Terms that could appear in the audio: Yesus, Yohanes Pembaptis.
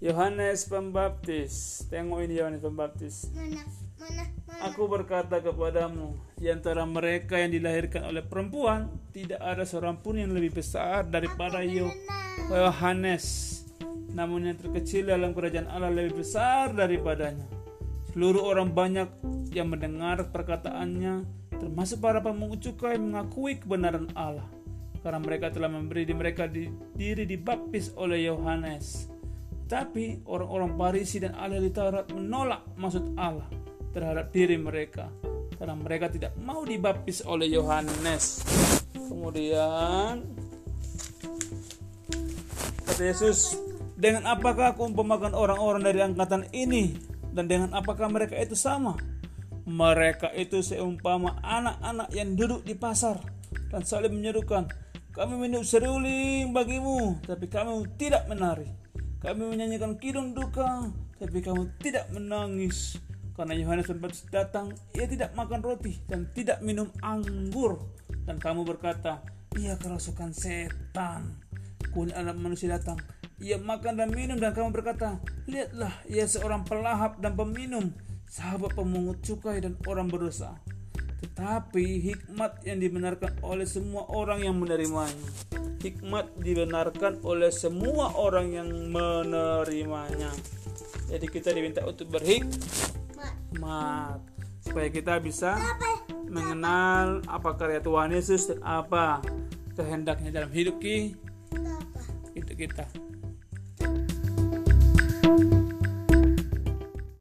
Yohanes Pembaptis, tengok ini Yohanes Pembaptis. Aku berkata kepadamu, di antara mereka yang dilahirkan oleh perempuan, tidak ada seorang pun yang lebih besar daripada Yohanes. Namun yang terkecil dalam kerajaan Allah lebih besar daripadanya. Seluruh orang banyak yang mendengar perkataannya, termasuk para pemungut cukai, mengakui kebenaran Allah, karena mereka telah memberi diri dibaptis oleh Yohanes. Tapi orang-orang Farisi dan ahli Taurat menolak maksud Allah terhadap diri mereka, karena mereka tidak mau dibaptis oleh Yohanes. Kemudian kata Yesus, dengan apakah aku umpamakan orang-orang dari angkatan ini, dan dengan apakah mereka itu sama? Mereka itu seumpama anak-anak yang duduk di pasar dan saling menyerukan, kami minum seruling bagimu, tapi kamu tidak menari. Kami menyanyikan kidung duka, tapi kamu tidak menangis. Karena Yohanes Pembaptis datang, ia tidak makan roti dan tidak minum anggur, dan kamu berkata, ia kerasukan setan. Kemudian anak manusia datang, ia makan dan minum, dan kamu berkata, lihatlah, ia seorang pelahap dan peminum, sahabat pemungut cukai dan orang berdosa. Tetapi hikmat yang dibenarkan oleh semua orang yang menerimanya. Hikmat dibenarkan oleh semua orang yang menerimanya. Jadi kita diminta untuk berhikmat, supaya kita bisa mengenal apa karya Tuhan Yesus dan apa kehendaknya dalam hidup kita.